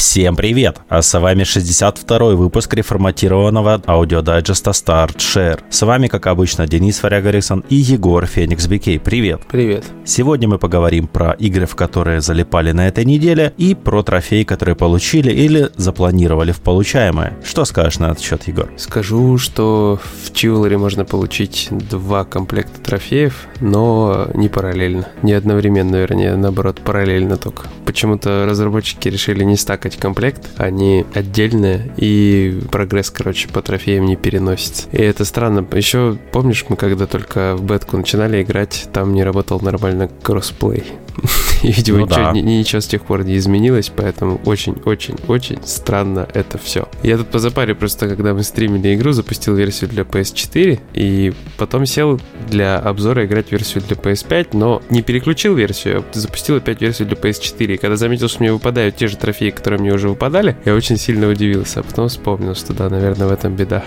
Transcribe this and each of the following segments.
Всем привет! А с вами 62-й выпуск реформатированного аудиодайджеста Start + Share. С вами, как обычно, Денис Varyag_Ericsson и Egor FenixBK. Привет! Привет! Сегодня мы поговорим про игры, в которые залипали на этой неделе, и про трофеи, которые получили или запланировали в получаемое. Что скажешь на этот счет, Egor? Скажу, что в Chivalry можно получить 2 комплекта трофеев, но не параллельно. Не одновременно, вернее, наоборот, параллельно только. Почему-то разработчики решили не стакать комплект, они отдельные, и прогресс, по трофеям не переносится. И это странно. Еще помнишь, мы когда только в бетку начинали играть, там не работал нормально кроссплей. И, видимо, ничего с тех пор не изменилось, поэтому очень-очень-очень странно это все. Я тут позапарил просто, когда мы стримили игру, запустил версию для PS4, и потом сел для обзора играть версию для PS5, но не переключил версию, а запустил опять версию для PS4. И когда заметил, что мне выпадают те же трофеи, которые мне уже выпадали, я очень сильно удивился, а потом вспомнил, что да, наверное, в этом беда.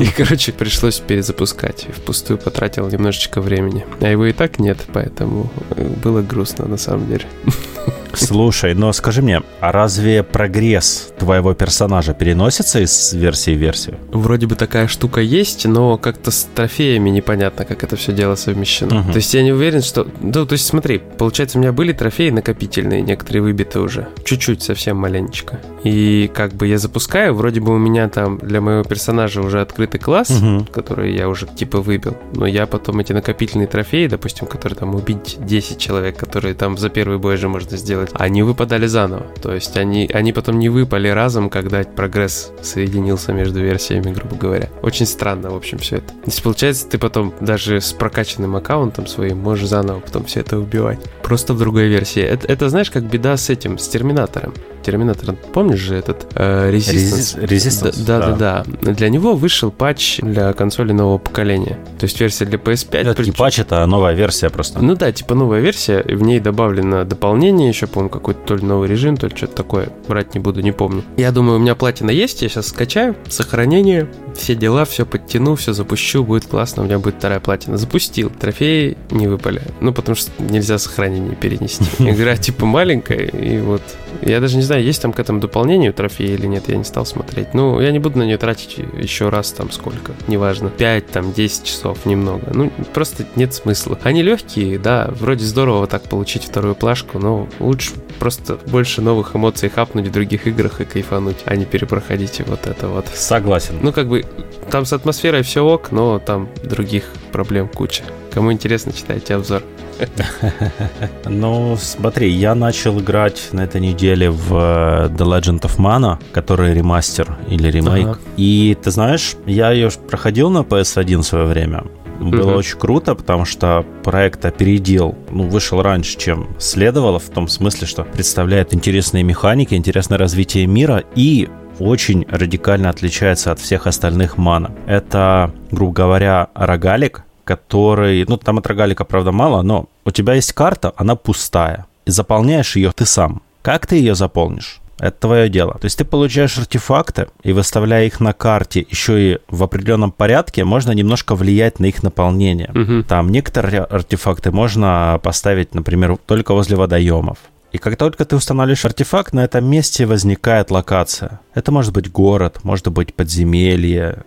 И, пришлось перезапускать. Впустую потратил немножечко времени. А его и так нет, поэтому... Было грустно, на самом деле. Слушай, но скажи мне, а разве прогресс твоего персонажа переносится из версии в версию? Вроде бы такая штука есть, но как-то с трофеями непонятно, как это все дело совмещено. То есть я не уверен, что... Ну, то есть смотри, получается, у меня были трофеи накопительные, некоторые выбиты уже. Чуть-чуть, совсем маленечко. И я запускаю, вроде бы у меня там для моего персонажа уже открытый класс, который я уже выбил. Но я потом эти накопительные трофеи, допустим, которые там убить 10 человек, которые там за первый бой же можно сделать, они выпадали заново. То есть они потом не выпали разом, когда прогресс соединился между версиями, грубо говоря. Очень странно, в общем, все это. То есть, получается, ты потом даже с прокачанным аккаунтом своим можешь заново потом все это убивать. Просто в другой версии. Это знаешь, как беда с этим, с Терминатором. Терминатор, помнишь же этот Resistance? Да. Для него вышел патч для консолей нового поколения. То есть версия для PS5. Это не патч, это новая версия просто. Ну да, новая версия. В ней добавлено дополнение еще, по-моему, какой-то то ли новый режим, то ли что-то такое. Брать не буду, не помню. Я думаю, у меня платина есть, я сейчас скачаю, сохранение, все дела, все подтяну, все запущу, будет классно, у меня будет 2 платина. Запустил, трофеи не выпали. Ну, потому что нельзя сохранение перенести. Игра маленькая, и вот. Я даже не знаю, есть там к этому дополнению трофеи или нет, я не стал смотреть. Ну, я не буду на нее тратить еще раз сколько, неважно, 5, 10 часов, немного. Ну, просто нет смысла. Они легкие, да, вроде здорово так получить вторую плашку, но лучше просто больше новых эмоций хапнуть в других играх и кайфануть, а не перепроходить вот это. Согласен. Ну, там с атмосферой все ок, но там других проблем куча. Кому интересно, читайте обзор. Ну, смотри, я начал играть на этой неделе в The Legend of Mana, который ремастер или ремейк. Ага. И ты знаешь, я ее проходил на PS1 в свое время. Было очень круто, потому что проект опередил, вышел раньше, чем следовало, в том смысле, что представляет интересные механики, интересное развитие мира и очень радикально отличается от всех остальных мана. Это, грубо говоря, рогалик, который... там от рогалика, правда, мало, но у тебя есть карта, она пустая. И заполняешь ее ты сам. Как ты ее заполнишь? Это твое дело. То есть ты получаешь артефакты, и выставляя их на карте еще и в определенном порядке, можно немножко влиять на их наполнение. Там некоторые артефакты можно поставить, например, только возле водоемов. И как только ты устанавливаешь артефакт, на этом месте возникает локация. Это может быть город, может быть подземелье,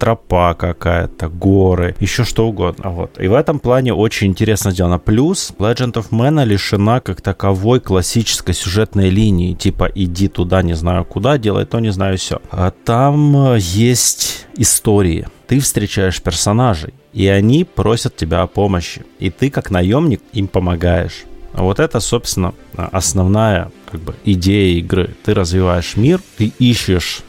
тропа какая-то, горы, еще что угодно. И в этом плане очень интересно сделано. Плюс Legend of Mana лишена как таковой классической сюжетной линии, типа иди туда, не знаю куда, делай то, не знаю все. А там есть истории. Ты встречаешь персонажей, и они просят тебя о помощи. И ты, как наемник, им помогаешь. Вот это, собственно, основная идея игры. Ты развиваешь мир, ты ищешь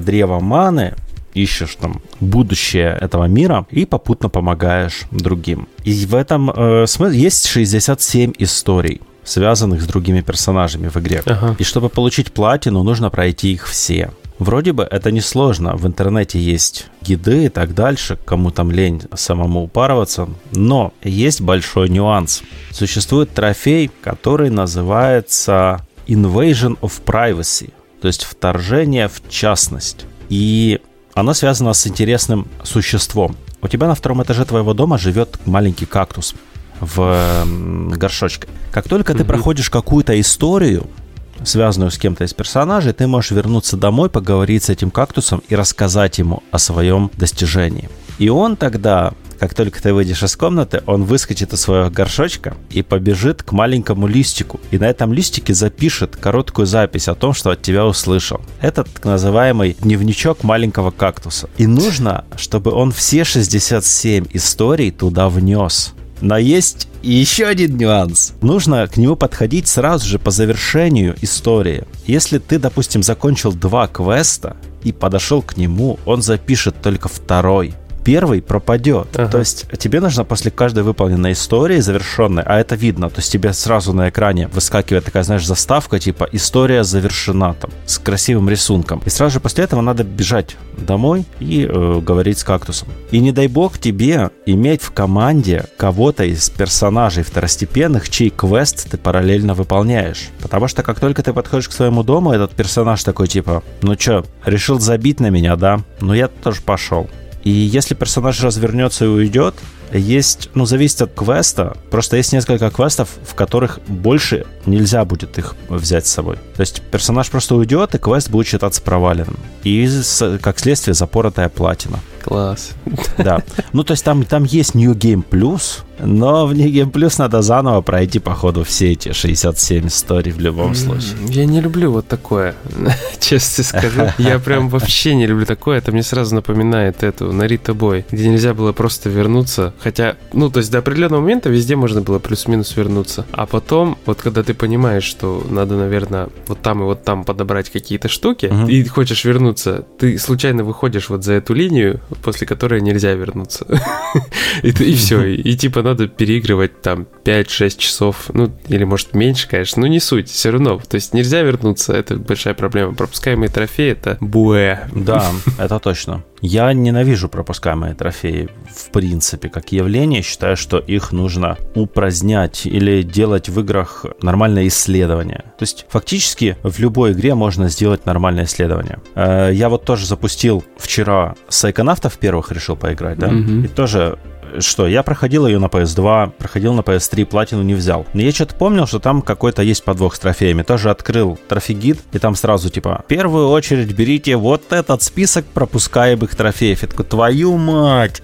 древо маны, ищешь будущее этого мира и попутно помогаешь другим. И в этом смысле есть 67 историй, связанных с другими персонажами в игре. Ага. И чтобы получить платину, нужно пройти их все. Вроде бы это несложно, в интернете есть гиды и так дальше, кому лень самому упарываться, но есть большой нюанс. Существует трофей, который называется Invasion of Privacy, то есть вторжение в частность. И оно связано с интересным существом. У тебя на 2-м этаже твоего дома живет маленький кактус в горшочке. Как только ты проходишь какую-то историю, связанную с кем-то из персонажей, ты можешь вернуться домой, поговорить с этим кактусом и рассказать ему о своем достижении. И он тогда, как только ты выйдешь из комнаты, он выскочит из своего горшочка и побежит к маленькому листику. И на этом листике запишет короткую запись о том, что от тебя услышал. Это так называемый дневничок маленького кактуса. И нужно, чтобы он все 67 историй туда внес. Но есть и еще один нюанс. Нужно к нему подходить сразу же по завершению истории. Если ты, допустим, закончил 2 квеста и подошел к нему, он запишет только 2-й. 1-й пропадет. Ага. То есть тебе нужно после каждой выполненной истории, завершенной, а это видно, то есть тебе сразу на экране выскакивает такая, знаешь, заставка, типа «История завершена», там, с красивым рисунком. И сразу же после этого надо бежать домой и говорить с кактусом. И не дай бог тебе иметь в команде кого-то из персонажей второстепенных, чей квест ты параллельно выполняешь. Потому что как только ты подходишь к своему дому, этот персонаж такой, типа «Ну чё, решил забить на меня, да? Ну я тоже пошел». И если персонаж развернется и уйдет, есть, ну, зависит от квеста, просто есть несколько квестов, в которых больше нельзя будет их взять с собой. То есть персонаж просто уйдет, и квест будет считаться проваленным. И, как следствие, запоротая платина. Класс. Да. Ну, то есть там есть New Game Plus, но в New Game Plus надо заново пройти, походу, все эти 67 историй в любом случае. Я не люблю вот такое, честно скажу. Я прям вообще не люблю такое. Это мне сразу напоминает эту Нарита Бой, где нельзя было просто вернуться. Хотя, ну, то есть до определенного момента везде можно было плюс-минус вернуться. А потом, вот когда ты понимаешь, что надо, наверное, вот там подобрать какие-то штуки, и хочешь вернуться, ты случайно выходишь вот за эту линию, после которой нельзя вернуться. И все. И типа надо переигрывать там 5-6 часов, ну, или может меньше, конечно, но не суть, все равно. То есть нельзя вернуться, это большая проблема. Пропускаемые трофеи — это буэ. Да, это точно. Я ненавижу пропускаемые трофеи в принципе, как явление. Считаю, что их нужно упразднять или делать в играх нормальное исследование. То есть фактически в любой игре можно сделать нормальное исследование. Я вот тоже запустил вчера Psychonauts, первых решил поиграть, да? И тоже... Что, я проходил ее на PS2, проходил на PS3, платину не взял. Но я что-то помнил, что там какой-то есть подвох с трофеями. Тоже открыл трофей-гид, и там сразу типа: в первую очередь берите вот этот список пропускаемых трофеев. Я такой: твою мать!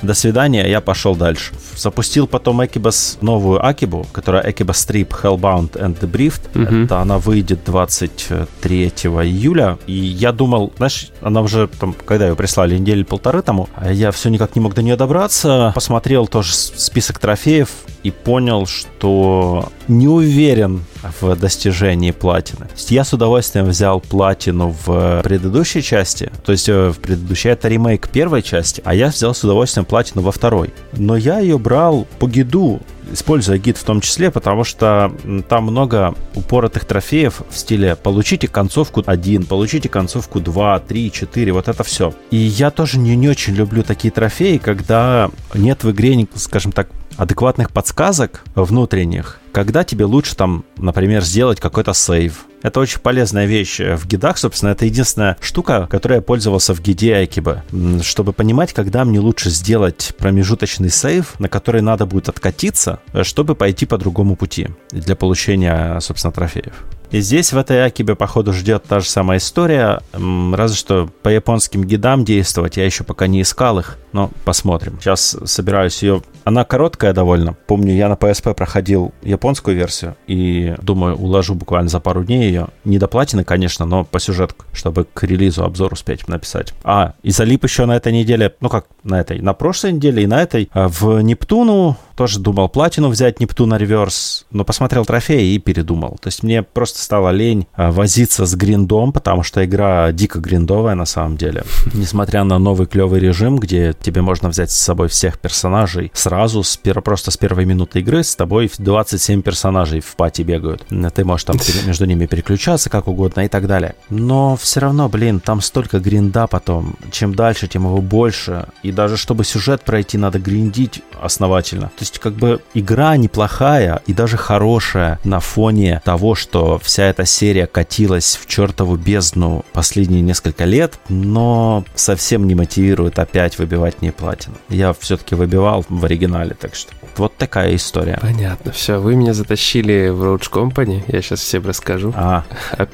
До свидания, я пошел дальше. Запустил потом Akiba's, новую Акибу, которая Akiba's Trip Hellbound and Debriefed. Это она выйдет 23 июля. И я думал, знаешь, она уже, там, когда ее прислали, недели 1.5 тому, я все никак не мог до нее добраться. Посмотрел тоже список трофеев и понял, что не уверен в достижении платины. Я с удовольствием взял платину в предыдущей части. То есть в предыдущей это ремейк первой части, а я взял с удовольствием платину во второй. Но я ее брал по гиду, используя гид в том числе, потому что там много упоротых трофеев в стиле «получите концовку 1», «получите концовку 2», «3», «4», вот это все. И я тоже не очень люблю такие трофеи, когда нет в игре, скажем так, адекватных подсказок внутренних, когда тебе лучше там, например, сделать какой-то сейв. Это очень полезная вещь в гидах, собственно, это единственная штука, которой я пользовался в гиде Акиба, чтобы понимать, когда мне лучше сделать промежуточный сейв, на который надо будет откатиться, чтобы пойти по другому пути для получения, собственно, трофеев. И здесь в этой Акибе, походу, ждет та же самая история, разве что по японским гидам действовать, я еще пока не искал их, но посмотрим. Сейчас собираюсь ее, она короткая довольно, помню, я на PSP проходил японскую версию и, думаю, уложу буквально за пару дней ее, не до платины, конечно, но по сюжетку, чтобы к релизу обзор успеть написать. А, и залип еще на этой неделе, ну как на этой, на прошлой неделе и на этой, в Нептуну. Тоже думал платину взять, Нептуна Реверс, но посмотрел трофеи и передумал. То есть мне просто стало лень возиться с гриндом, потому что игра дико гриндовая на самом деле. Несмотря на новый клевый режим, где тебе можно взять с собой всех персонажей сразу, просто с первой минуты игры с тобой 27 персонажей в пати бегают. Ты можешь там между ними переключаться как угодно и так далее. Но все равно, блин, там столько гринда потом. Чем дальше, тем его больше. И даже чтобы сюжет пройти, надо гриндить основательно. То есть как бы игра неплохая и даже хорошая на фоне того, что вся эта серия катилась в чертову бездну последние несколько лет, но совсем не мотивирует опять выбивать мне платину. Я все-таки выбивал в оригинале, так что вот такая история. Понятно, все, вы меня затащили в Road Company, я сейчас всем расскажу.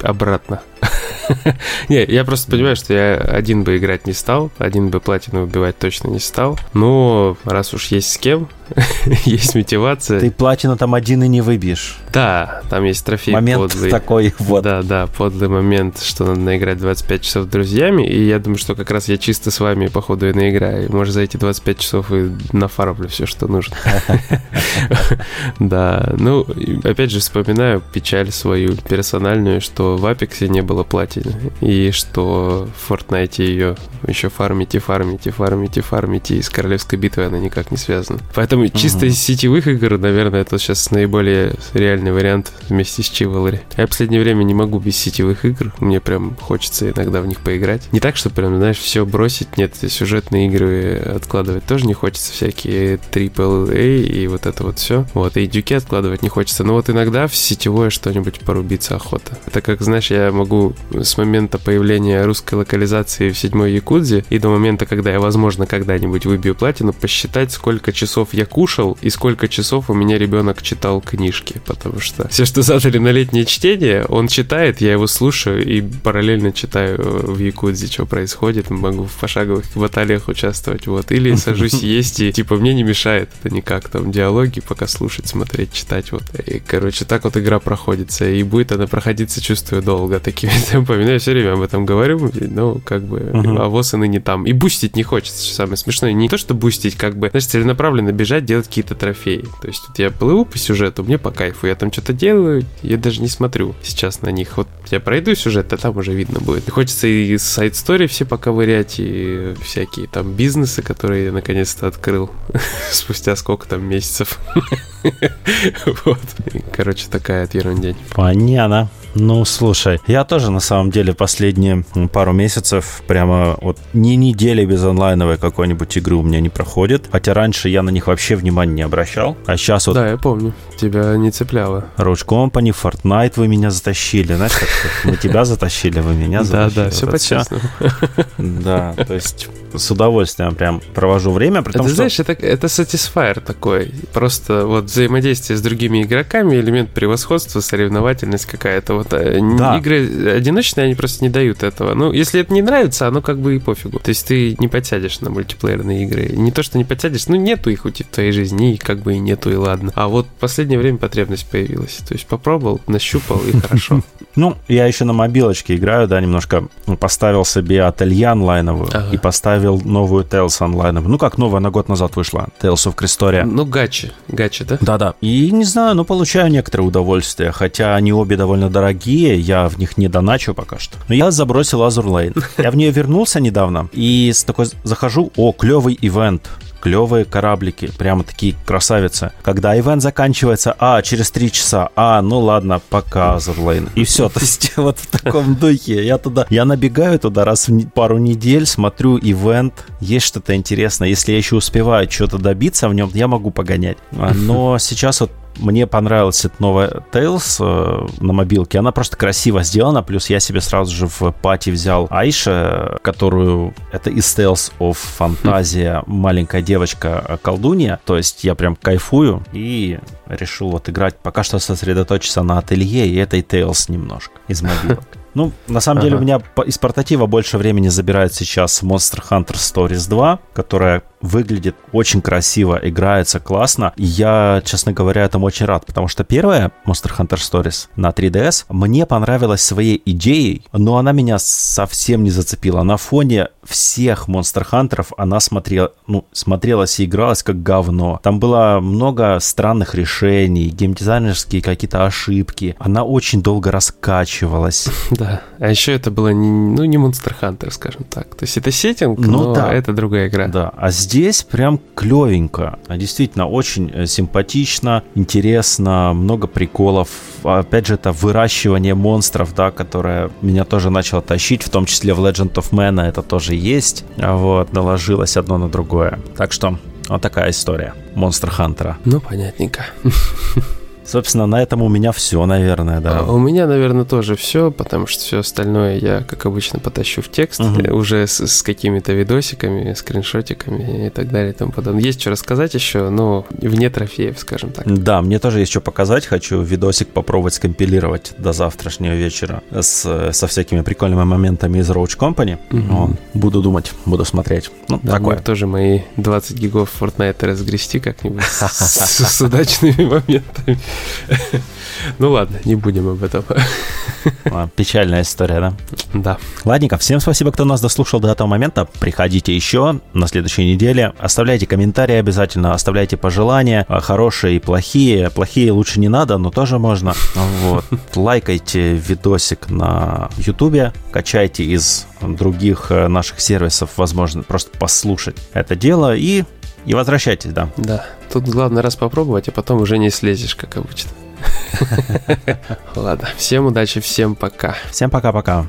Обратно. Не, я просто понимаю, что я один бы играть не стал, один бы платину выбивать точно не стал, но раз уж есть с кем, есть мотивация. Ты платину там один и не выбьешь. Да, там есть трофей подлый. Момент такой вот. Да, подлый момент, что надо наиграть 25 часов с друзьями, и я думаю, что как раз я чисто с вами, походу, и наиграю. Может, за эти 25 часов и нафармлю все, что нужно. Да, ну, опять же, вспоминаю печаль свою персональную, что в Апексе не было платины, и что в Фортнайте ее еще фармите, и с Королевской битвой она никак не связана. Поэтому чисто из сетевых игр, наверное, это сейчас наиболее реальный вариант вместе с Chivalry. Я в последнее время не могу без сетевых игр, мне прям хочется иногда в них поиграть. Не так, что прям, знаешь, все бросить, нет, сюжетные игры откладывать тоже не хочется, всякие AAA и вот это вот все. Вот, и дюки откладывать не хочется, но вот иногда в сетевое что-нибудь порубиться охота. Это как, знаешь, я могу с момента появления русской локализации в 7-й Якудзе и до момента, когда я, возможно, когда-нибудь выбью платину, посчитать, сколько часов я кушал и сколько часов у меня ребенок читал книжки, потому что все, что задали на летнее чтение, он читает, я его слушаю и параллельно читаю в Якудзе, что происходит, могу в пошаговых баталиях участвовать, вот, или сажусь есть и, типа, мне не мешает это никак, там, диалоги, пока слушать, смотреть, читать, вот, и, короче, так вот игра проходится, и будет она проходиться, чувствую, долго, такими темпами, я все время об этом говорю, но, как бы, авоз и ныне там, и бустить не хочется, самое смешное, не то, что бустить, как бы, знаешь, целенаправленно бежать, делать какие-то трофеи. То есть вот я плыву по сюжету, мне по кайфу, я там что-то делаю, я даже не смотрю сейчас на них. Вот я пройду сюжет, а там уже видно будет. И хочется и сайд-стори все поковырять, и всякие там бизнесы, которые я наконец-то открыл спустя сколько там месяцев. Вот. Короче, такая от ерундень. Понятно. Ну, слушай, я тоже, на самом деле, последние пару месяцев прямо вот ни недели без онлайновой какой-нибудь игры у меня не проходит. Хотя раньше я на них вообще внимания не обращал. А сейчас вот... Да, я помню. Тебя не цепляло. Road Company, Fortnite вы меня затащили. Знаешь, как-то мы тебя затащили, вы меня затащили. Да, все по-честному. Да, то есть... С удовольствием прям провожу время. При том, знаешь, это сатисфайер такой. Просто вот взаимодействие с другими игроками, элемент превосходства, соревновательность какая-то. Вот, да. Игры одиночные, они просто не дают этого. Ну, если это не нравится, оно как бы и пофигу. То есть ты не подсядешь на мультиплеерные игры. Не то, что не подсядешь, ну, нету их у тебя в твоей жизни, и как бы и нету, и ладно. А вот в последнее время потребность появилась. То есть попробовал, нащупал, и хорошо. Ну, я еще на мобилочке играю, да, немножко поставил себе Atelier онлайновую и поставил новую Tales онлайн. Ну, как новая, она год назад вышла. Tales of Crestoria. Ну, гачи, да? Да-да. И, не знаю, но получаю некоторое удовольствие, хотя они обе довольно дорогие, я в них не доначу пока что. Но я забросил Azure Lane. Я в нее вернулся недавно и такой захожу, клевый ивент. Клевые кораблики, прямо такие красавицы. Когда ивент заканчивается, через 3 часа, ну ладно, пока, Азерлейн. И все, то есть вот в таком духе. Я набегаю туда раз в пару недель, смотрю ивент, есть что-то интересное. Если я еще успеваю что-то добиться в нем, я могу погонять. Но сейчас вот мне понравилась эта новая Tales на мобилке. Она просто красиво сделана. Плюс я себе сразу же в пати взял Айша, которую... Это из Tales of Phantasia. Маленькая девочка-колдунья. То есть я прям кайфую. И решил вот играть. Пока что сосредоточиться на Ателье и этой Tales немножко из мобилок. Ну, на самом деле, у меня из портатива больше времени забирает сейчас Monster Hunter Stories 2, которая выглядит очень красиво, играется классно. И я, честно говоря, этому очень рад, потому что первая Monster Hunter Stories на 3DS мне понравилась своей идеей, но она меня совсем не зацепила. На фоне всех Monster Hunter'ов она смотрелась и игралась как говно. Там было много странных решений, геймдизайнерские какие-то ошибки. Она очень долго раскачивалась. Да, а еще это было не Monster Hunter, скажем так. То есть это сеттинг, но это другая игра. Да, а здесь прям клевенько. Действительно, очень симпатично, интересно, много приколов. Опять же, это выращивание монстров, да, которое меня тоже начало тащить, в том числе в Legend of Mana это тоже есть. Вот, наложилось одно на другое. Так что... Вот такая история Monster Hunter. Ну, понятненько. Собственно, на этом у меня все, наверное, да. У меня, наверное, тоже все, потому что все остальное я, как обычно, потащу в текст, уже с какими-то видосиками, скриншотиками и так далее и тому подобное. Есть что рассказать еще, но вне трофеев, скажем так. Да, мне тоже есть что показать. Хочу видосик попробовать скомпилировать до завтрашнего вечера со всякими прикольными моментами из Road Company. Буду думать, буду смотреть. Ну, да, такое. Тоже мои 20 гигов Fortnite разгрести как-нибудь с удачными моментами. Ну ладно, не будем об этом. Печальная история, да? Да. Ладненько, всем спасибо, кто нас дослушал до этого момента. Приходите еще на следующей неделе. Оставляйте комментарии обязательно, оставляйте пожелания, хорошие и плохие. Плохие лучше не надо, но тоже можно. Вот. Лайкайте видосик на Ютубе, качайте из других наших сервисов, возможно, просто послушать это дело и возвращайтесь, да. Да. Тут главное раз попробовать, а потом уже не слезешь, как обычно. Ладно. Всем удачи, всем пока. Всем пока-пока.